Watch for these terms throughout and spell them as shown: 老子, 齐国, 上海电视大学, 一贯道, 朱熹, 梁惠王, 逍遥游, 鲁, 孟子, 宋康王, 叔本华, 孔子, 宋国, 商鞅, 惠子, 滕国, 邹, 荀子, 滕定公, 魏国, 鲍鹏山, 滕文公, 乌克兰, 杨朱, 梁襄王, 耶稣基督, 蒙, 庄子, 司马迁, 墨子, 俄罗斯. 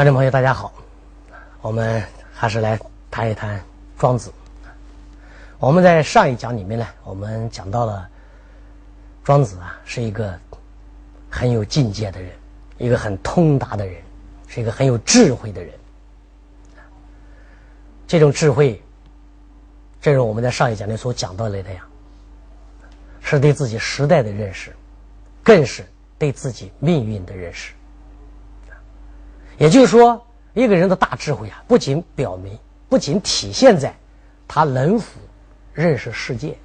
观众朋友，大家好，我们还是来谈一谈庄子。我们在上一讲里面呢，我们讲到了庄子啊，是一个很有境界的人，一个很通达的人，是一个很有智慧的人。这种智慧，正如我们在上一讲里所讲到的那样，是对自己时代的认识，更是对自己命运的认识。也就是说，一个人的大智慧啊，不仅体现在他能否认识世界，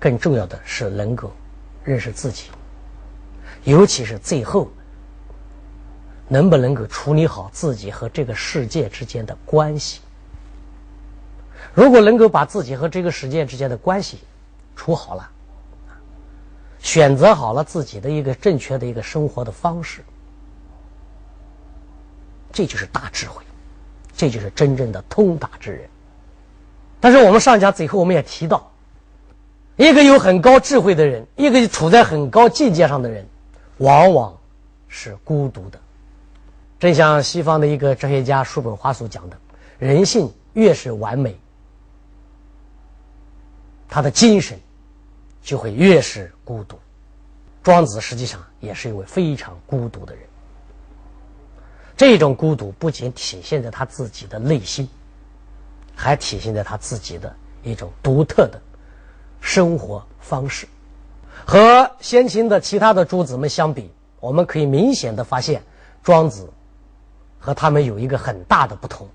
更重要的是能够认识自己，尤其是最后能不能够处理好自己和这个世界之间的关系。如果能够把自己和这个世界之间的关系处好了，选择好了自己的一个正确的一个生活的方式，这就是大智慧，这就是真正的通达之人。但是我们上讲最后我们也提到，一个有很高智慧的人，一个处在很高境界上的人，往往是孤独的。正像西方的一个哲学家叔本华所讲的，人性越是完美，他的精神就会越是孤独。庄子实际上也是一位非常孤独的人，这种孤独不仅体现在他自己的内心，还体现在他自己的一种独特的生活方式。和先秦的其他的诸子们相比，我们可以明显的发现庄子和他们有一个很大的不同，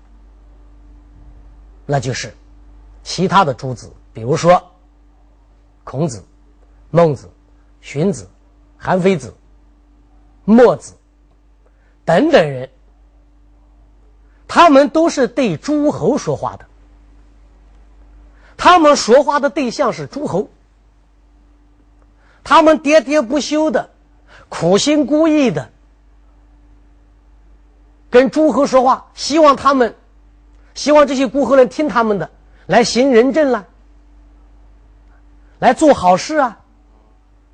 那就是其他的诸子，比如说孔子、孟子、荀子、韩非子、墨子等等人，他们都是对诸侯说话的，他们说话的对象是诸侯，他们喋喋不休的，苦心孤诣的跟诸侯说话，希望这些诸侯能听他们的，来行仁政啦，来做好事啊，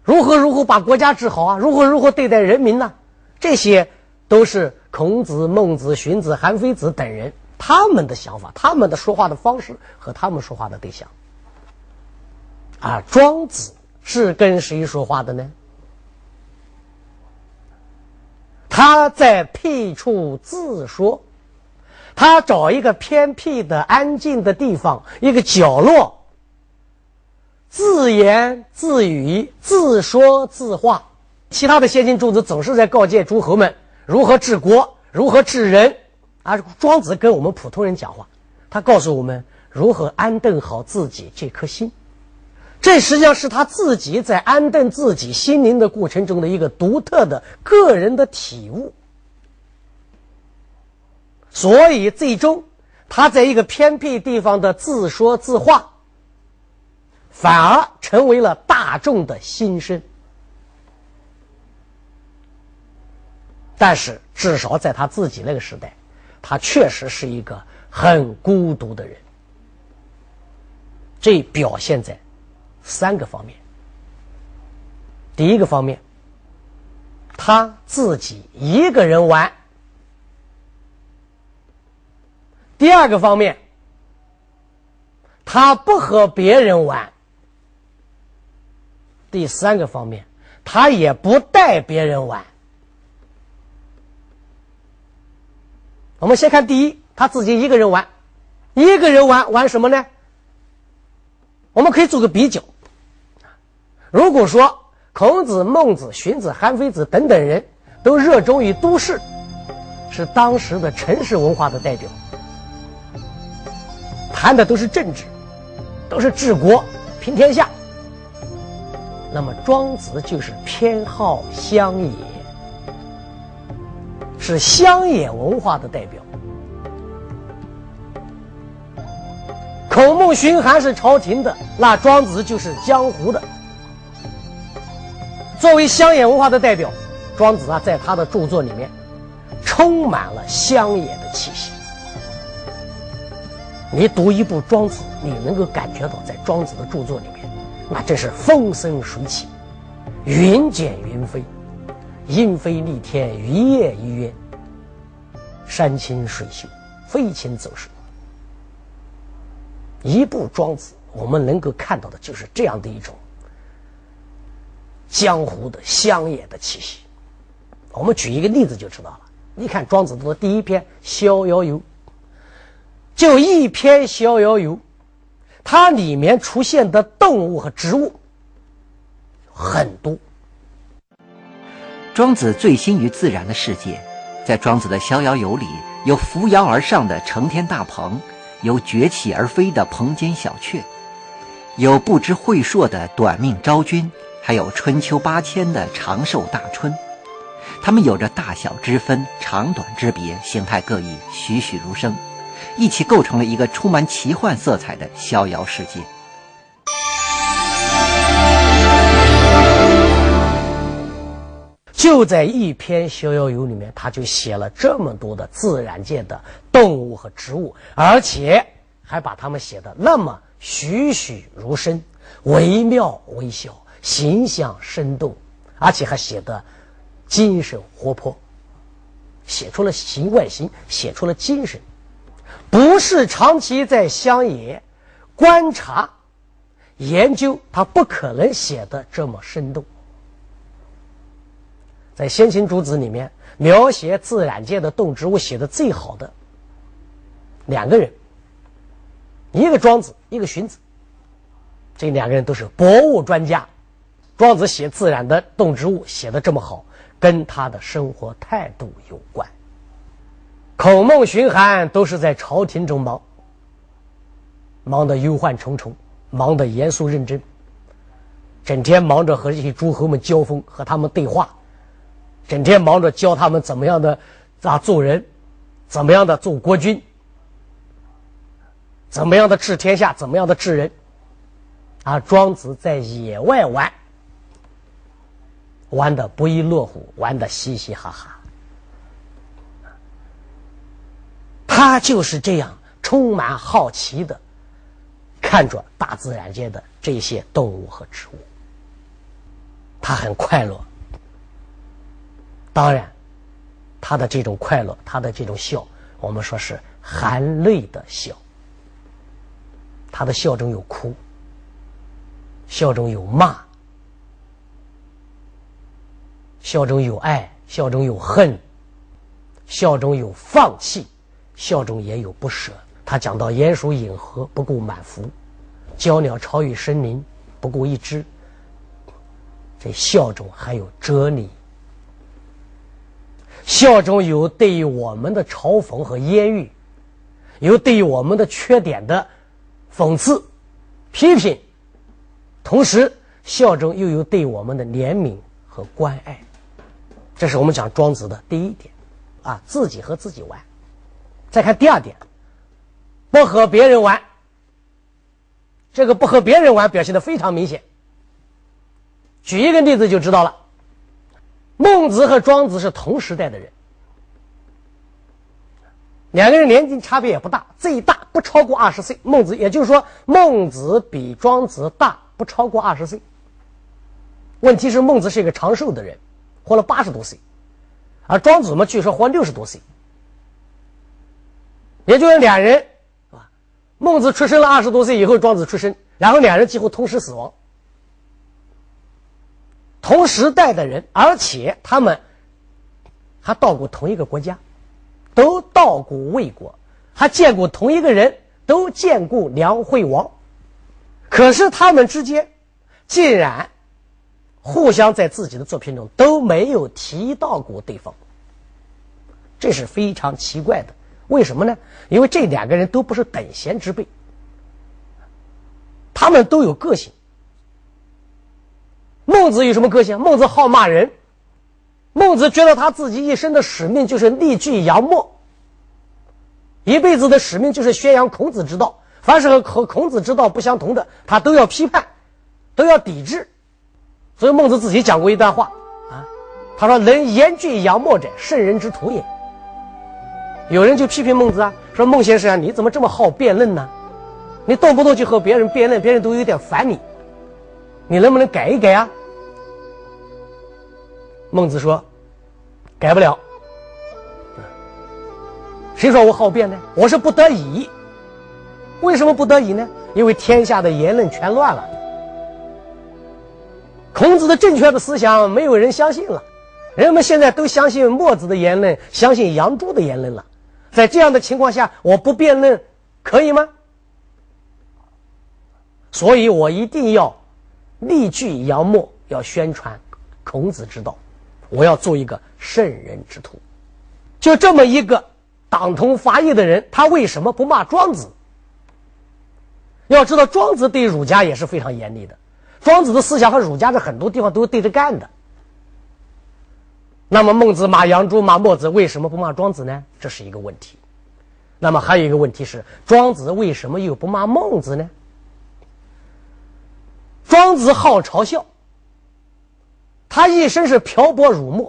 如何如何把国家治好啊，如何如何对待人民啊，这些都是孔子、孟子、荀子、韩非子等人他们的想法，他们的说话的方式和他们说话的对象。而庄子是跟谁说话的呢？他在僻处自说，他找一个偏僻的安静的地方，一个角落，自言自语，自说自话。其他的先秦诸子总是在告诫诸侯们如何治国，如何治人，而庄子跟我们普通人讲话，他告诉我们如何安顿好自己这颗心。这实际上是他自己在安顿自己心灵的过程中的一个独特的个人的体悟。所以最终他在一个偏僻地方的自说自话，反而成为了大众的心声。但是至少在他自己那个时代，他确实是一个很孤独的人，这表现在三个方面。第一个方面，他自己一个人玩。第二个方面，他不和别人玩。第三个方面，他也不带别人玩。我们先看第一，他自己一个人玩。一个人玩什么呢？我们可以做个比较。如果说孔子、孟子、荀子、韩非子等等人都热衷于都市，是当时的城市文化的代表，谈的都是政治，都是治国平天下，那么庄子就是偏好乡野，是乡野文化的代表。孔孟荀韩是朝廷的，那庄子就是江湖的。作为乡野文化的代表，庄子啊，在他的著作里面充满了乡野的气息。你读一部庄子，你能够感觉到在庄子的著作里面，那真是风生水起，云卷云飞，莺飞戾天，鱼跃于渊，山清水秀，飞禽走兽。一部庄子我们能够看到的就是这样的一种江湖的乡野的气息。我们举一个例子就知道了，你看庄子的第一篇《逍遥游》，就一篇《逍遥游》，它里面出现的动物和植物很多。庄子醉心于自然的世界，在庄子的《逍遥游》里，有扶摇而上的承天大鹏，有崛起而飞的蓬间小雀，有不知晦朔的短命昭君，还有春秋八千的长寿大春。它们有着大小之分，长短之别，形态各异，栩栩如生，一起构成了一个充满奇幻色彩的逍遥世界。就在一篇《逍遥游》里面，他就写了这么多的自然界的动物和植物，而且还把它们写得那么栩栩如生，惟妙惟肖，形象生动，而且还写得精神活泼，写出了形外形，写出了精神。不是长期在乡野观察研究，他不可能写得这么生动。在先秦诸子里面，描写自然界的动植物写的最好的两个人，一个庄子，一个荀子，这两个人都是博物专家。庄子写自然的动植物写的这么好，跟他的生活态度有关。孔孟荀涵都是在朝廷中忙，忙得忧患重重，忙得严肃认真，整天忙着和这些诸侯们交锋，和他们对话，整天忙着教他们怎么样的做人，怎么样的做国君，怎么样的治天下，怎么样的治人。庄子在野外玩得不亦乐乎，玩得嘻嘻哈哈。他就是这样充满好奇的看着大自然界的这些动物和植物，他很快乐。当然，他的这种快乐，他的这种笑，我们说是含泪的笑。他的笑中有哭，笑中有骂，笑中有爱，笑中有恨，笑中有放弃，笑中也有不舍。他讲到鼹鼠饮河不够满腹，鹪鸟巢于深林不够一只，这笑中还有哲理，笑中有对于我们的嘲讽和揶揄，有对于我们的缺点的讽刺批评，同时笑中又有对我们的怜悯和关爱。这是我们讲庄子的第一点，自己和自己玩。再看第二点，不和别人玩。这个不和别人玩表现得非常明显，举一个例子就知道了。孟子和庄子是同时代的人，两个人年纪差别也不大，最大不超过20岁。孟子，也就是说孟子比庄子大不超过20岁。问题是孟子是一个长寿的人，活了80多岁，而庄子嘛，据说活60多岁。也就是两人，孟子出生了20多岁以后，庄子出生，然后两人几乎同时死亡。同时代的人，而且他们还到过同一个国家，都到过魏国，还见过同一个人，都见过梁惠王。可是他们之间竟然互相在自己的作品中都没有提到过对方，这是非常奇怪的。为什么呢？因为这两个人都不是等闲之辈，他们都有个性。孟子有什么个性？孟子好骂人，孟子觉得他自己一生的使命就是立据扬墨，一辈子的使命就是宣扬孔子之道，凡是和孔子之道不相同的，他都要批判，都要抵制。所以孟子自己讲过一段话，他说能言据扬墨者，圣人之徒也。有人就批评孟子说孟先生你怎么这么好辩论呢？你动不动就和别人辩论，别人都有点烦你，你能不能改一改？孟子说改不了，谁说我好辩呢？我是不得已。为什么不得已呢？因为天下的言论全乱了，孔子的正确的思想没有人相信了，人们现在都相信墨子的言论，相信杨朱的言论了。在这样的情况下，我不辩论可以吗？所以我一定要力拒杨墨，要宣传孔子之道，我要做一个圣人之徒。就这么一个党同伐异的人，他为什么不骂庄子？要知道庄子对儒家也是非常严厉的，庄子的思想和儒家的很多地方都是对着干的。那么孟子骂杨朱骂墨子，为什么不骂庄子呢？这是一个问题。那么还有一个问题是，庄子为什么又不骂孟子呢？庄子好嘲笑，他一生是漂泊辱没。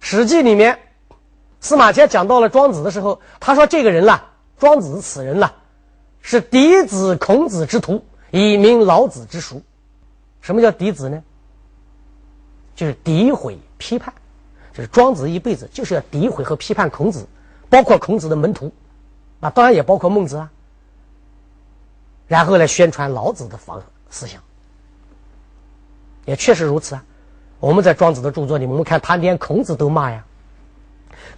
《史记》里面司马迁讲到了庄子的时候，他说这个人啦，庄子此人啦，是嫡子孔子之徒，以明老子之塾。什么叫嫡子呢？就是诋毁批判，就是庄子一辈子就是要诋毁和批判孔子，包括孔子的门徒啊，当然也包括孟子啊，然后来宣传老子的思想。也确实如此啊，我们在庄子的著作里，我们看他连孔子都骂呀，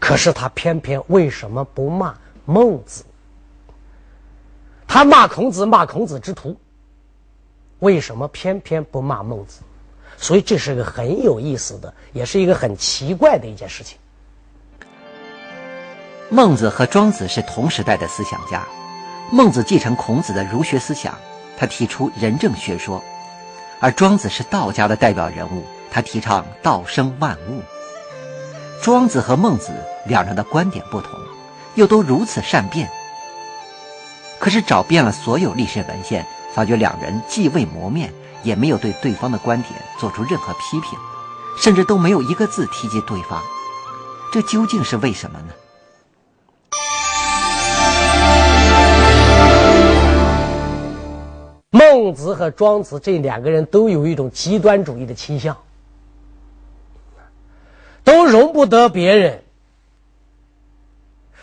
可是他偏偏为什么不骂孟子？他骂孔子，骂孔子之徒，为什么偏偏不骂孟子？所以这是个很有意思的，也是一个很奇怪的一件事情。孟子和庄子是同时代的思想家，孟子继承孔子的儒学思想，他提出仁政学说，而庄子是道家的代表人物，他提倡道生万物。庄子和孟子两人的观点不同，又都如此善变，可是找遍了所有历史文献，发觉两人既未磨面，也没有对对方的观点做出任何批评，甚至都没有一个字提及对方，这究竟是为什么呢？孟子和庄子这两个人都有一种极端主义的倾向，都容不得别人，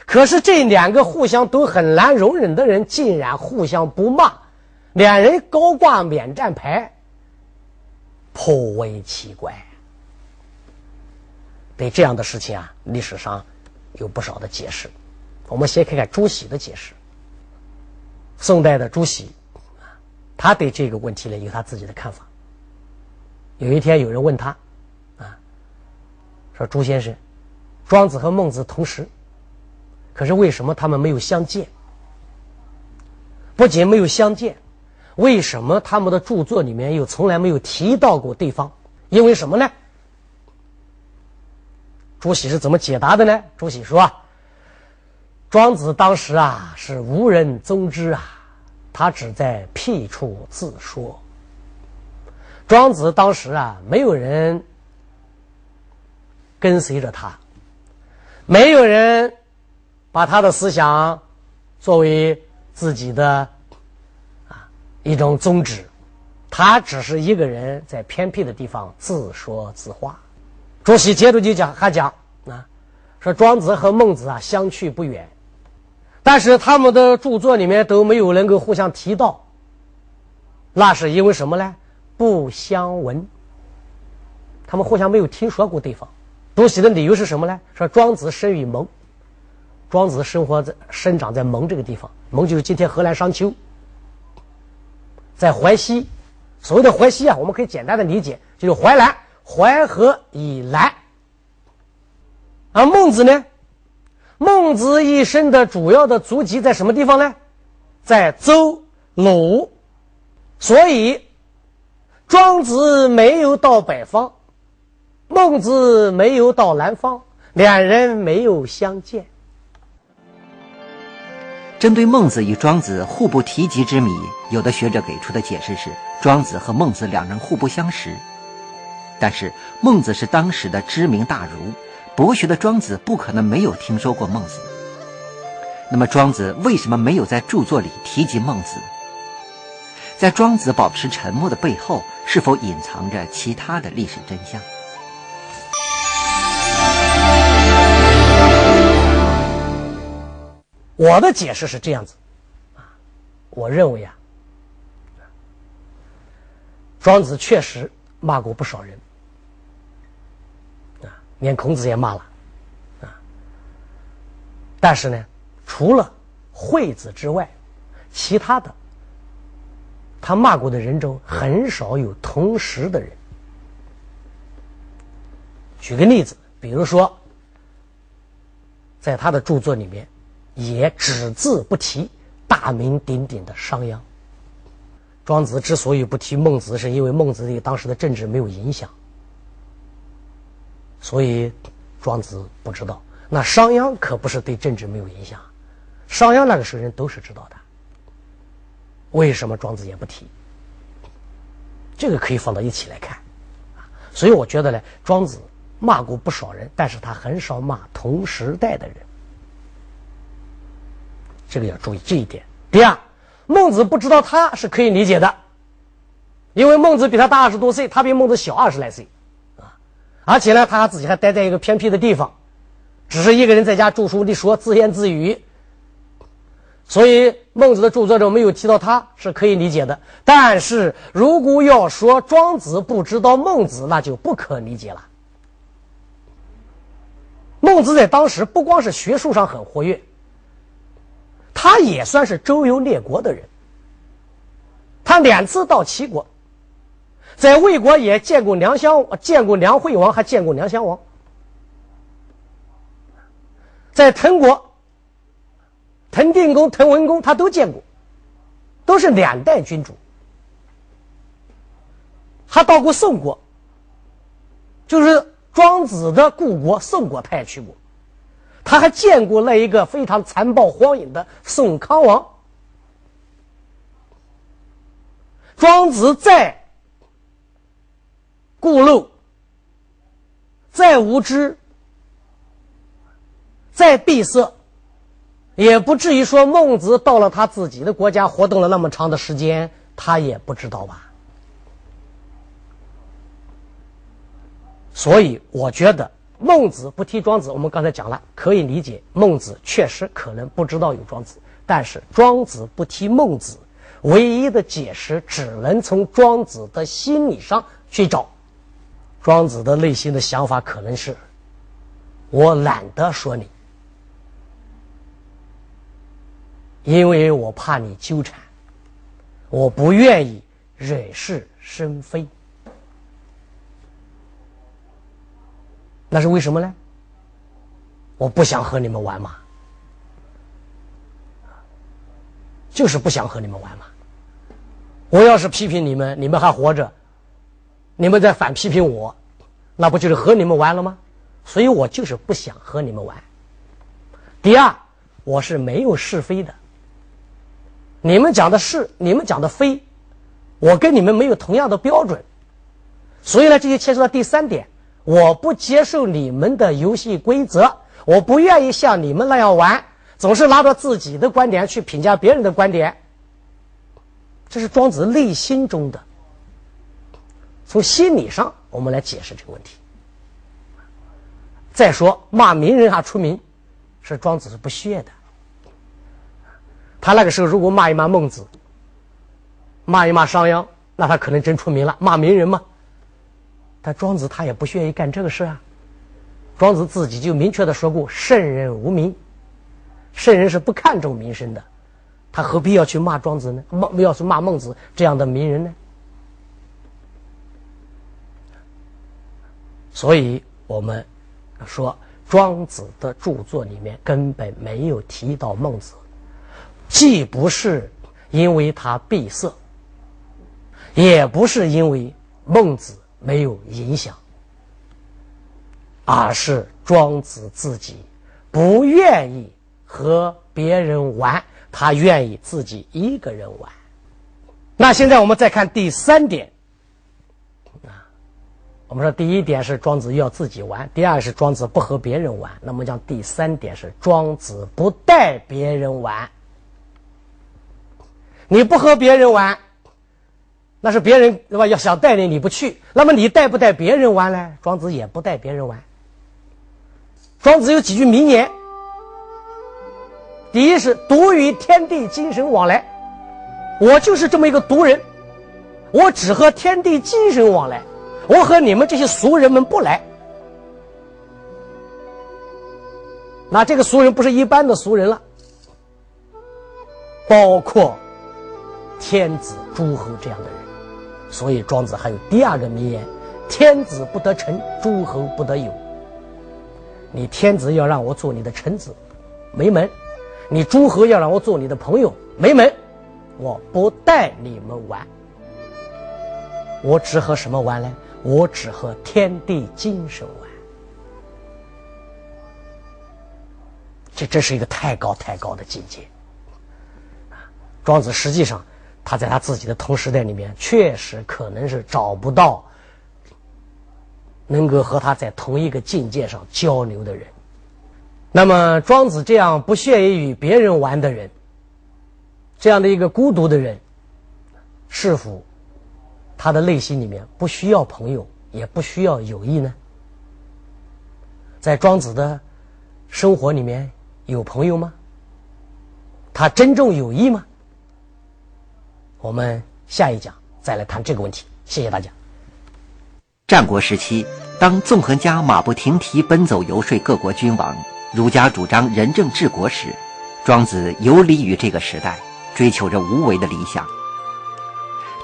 可是这两个互相都很难容忍的人竟然互相不骂，两人高挂免战牌，颇为奇怪。对这样的事情啊，历史上有不少的解释。我们先看看朱熹的解释。宋代的朱熹，他对这个问题呢有他自己的看法。有一天有人问他，说朱先生，庄子和孟子同时，可是为什么他们没有相见？不仅没有相见，为什么他们的著作里面又从来没有提到过对方？因为什么呢？朱熹是怎么解答的呢？朱熹说，庄子当时啊是无人宗之啊，他只在僻处自说。庄子当时啊没有人跟随着他，没有人把他的思想作为自己的一种宗旨，他只是一个人在偏僻的地方自说自话。朱熹接着就讲，还讲说庄子和孟子啊相去不远，但是他们的著作里面都没有能够互相提到，那是因为什么呢？不相闻，他们互相没有听说过对方。朱熹的理由是什么呢？说庄子生于蒙，庄子生长在蒙这个地方，蒙就是今天荷兰商丘，在淮西，所谓的淮西啊，我们可以简单的理解就是淮南，淮河以南。而孟子呢，孟子一生的主要的足迹在什么地方呢？在邹、鲁，所以庄子没有到北方，孟子没有到南方，两人没有相见。针对孟子与庄子互不提及之谜，有的学者给出的解释是庄子和孟子两人互不相识，但是孟子是当时的知名大儒，博学的庄子不可能没有听说过孟子。那么庄子为什么没有在著作里提及孟子？在庄子保持沉默的背后，是否隐藏着其他的历史真相？我的解释是这样子，我认为啊，庄子确实骂过不少人，连孔子也骂了，但是呢，除了惠子之外，其他的他骂过的人中很少有同时的人。举个例子，比如说在他的著作里面也只字不提大名鼎鼎的商鞅。庄子之所以不提孟子，是因为孟子对当时的政治没有影响，所以庄子不知道。那商鞅可不是对政治没有影响，商鞅那个时候人都是知道的，为什么庄子也不提？这个可以放到一起来看。所以我觉得呢，庄子骂过不少人，但是他很少骂同时代的人，这个要注意这一点。第二，孟子不知道他是可以理解的，因为孟子比他大20多岁，他比孟子小20来岁啊。而且呢，他自己还待在一个偏僻的地方，只是一个人在家著书立说，自言自语，所以孟子的著作中没有提到他是可以理解的。但是如果要说庄子不知道孟子，那就不可理解了。孟子在当时不光是学术上很活跃，他也算是周游列国的人，他2次到齐国，在魏国也见过梁惠王，还见过梁襄王，在滕国滕定公、滕文公他都见过，都是2代君主，还到过宋国，就是庄子的故国宋国他也去过，他还见过那一个非常残暴荒淫的宋康王。庄子在故陋，在无知，在闭塞，也不至于说孟子到了他自己的国家活动了那么长的时间他也不知道吧。所以我觉得孟子不提庄子，我们刚才讲了，可以理解，孟子确实可能不知道有庄子，但是庄子不提孟子，唯一的解释只能从庄子的心理上去找。庄子的内心的想法可能是，我懒得说你，因为我怕你纠缠，我不愿意惹是生非。那是为什么呢？我不想和你们玩嘛，就是不想和你们玩嘛。我要是批评你们，你们还活着，你们再反批评我，那不就是和你们玩了吗？所以我就是不想和你们玩。第二，我是没有是非的，你们讲的是，你们讲的非，我跟你们没有同样的标准，所以呢，这就牵涉到第三点，我不接受你们的游戏规则，我不愿意像你们那样玩，总是拿着自己的观点去评价别人的观点。这是庄子内心中的，从心理上我们来解释这个问题。再说骂名人还出名，是庄子是不屑的。他那个时候如果骂一骂孟子，骂一骂商鞅，那他可能真出名了，骂名人嘛。但庄子他也不屑于干这个事啊。庄子自己就明确的说过，圣人无名，圣人是不看重名声的，他何必要去骂庄子呢？要去骂孟子这样的名人呢？所以我们说庄子的著作里面根本没有提到孟子，既不是因为他闭塞，也不是因为孟子没有影响，而是庄子自己不愿意和别人玩，他愿意自己一个人玩。那现在我们再看第三点。我们说第一点是庄子要自己玩，第二是庄子不和别人玩，那么讲第三点是庄子不带别人玩。你不和别人玩，那是别人对吧？要想带你，你不去，那么你带不带别人玩呢？庄子也不带别人玩。庄子有几句名言，第一是独与天地精神往来，我就是这么一个独人，我只和天地精神往来，我和你们这些俗人们不来。那这个俗人不是一般的俗人了，包括天子诸侯这样的人。所以庄子还有第二个名言，天子不得臣，诸侯不得友。你天子要让我做你的臣子，没门；你诸侯要让我做你的朋友，没门。我不带你们玩，我只和什么玩呢？我只和天地精神玩。这是一个太高的境界。庄子实际上他在他自己的同时代里面，确实可能是找不到能够和他在同一个境界上交流的人。那么庄子这样不屑于与别人玩的人，这样的一个孤独的人，是否他的内心里面不需要朋友，也不需要友谊呢？在庄子的生活里面有朋友吗？他真正有谊吗？我们下一讲再来谈这个问题。谢谢大家。战国时期，当纵横家马不停蹄奔走游说各国君王，儒家主张仁政治国时，庄子游离于这个时代，追求着无为的理想。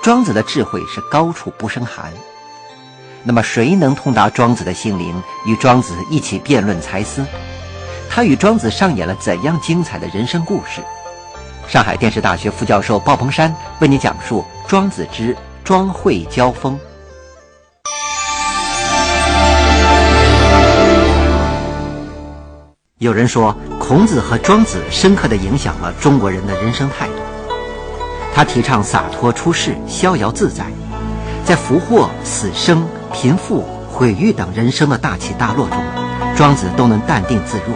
庄子的智慧是高处不胜寒。那么谁能通达庄子的心灵，与庄子一起辩论才思？他与庄子上演了怎样精彩的人生故事？上海电视大学副教授鲍鹏山为你讲述《庄子之庄惠交锋》。有人说，孔子和庄子深刻地影响了中国人的人生态度。他提倡洒脱出世、逍遥自在，在福祸、死生、贫富、毁誉等人生的大起大落中，庄子都能淡定自若。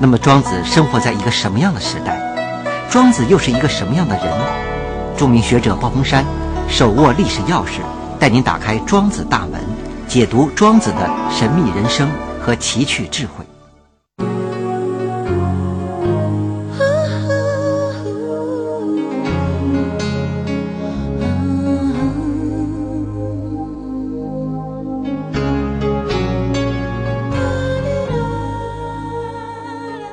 那么庄子生活在一个什么样的时代？庄子又是一个什么样的人？著名学者鲍鹏山手握历史钥匙，带您打开庄子大门，解读庄子的神秘人生和奇趣智慧。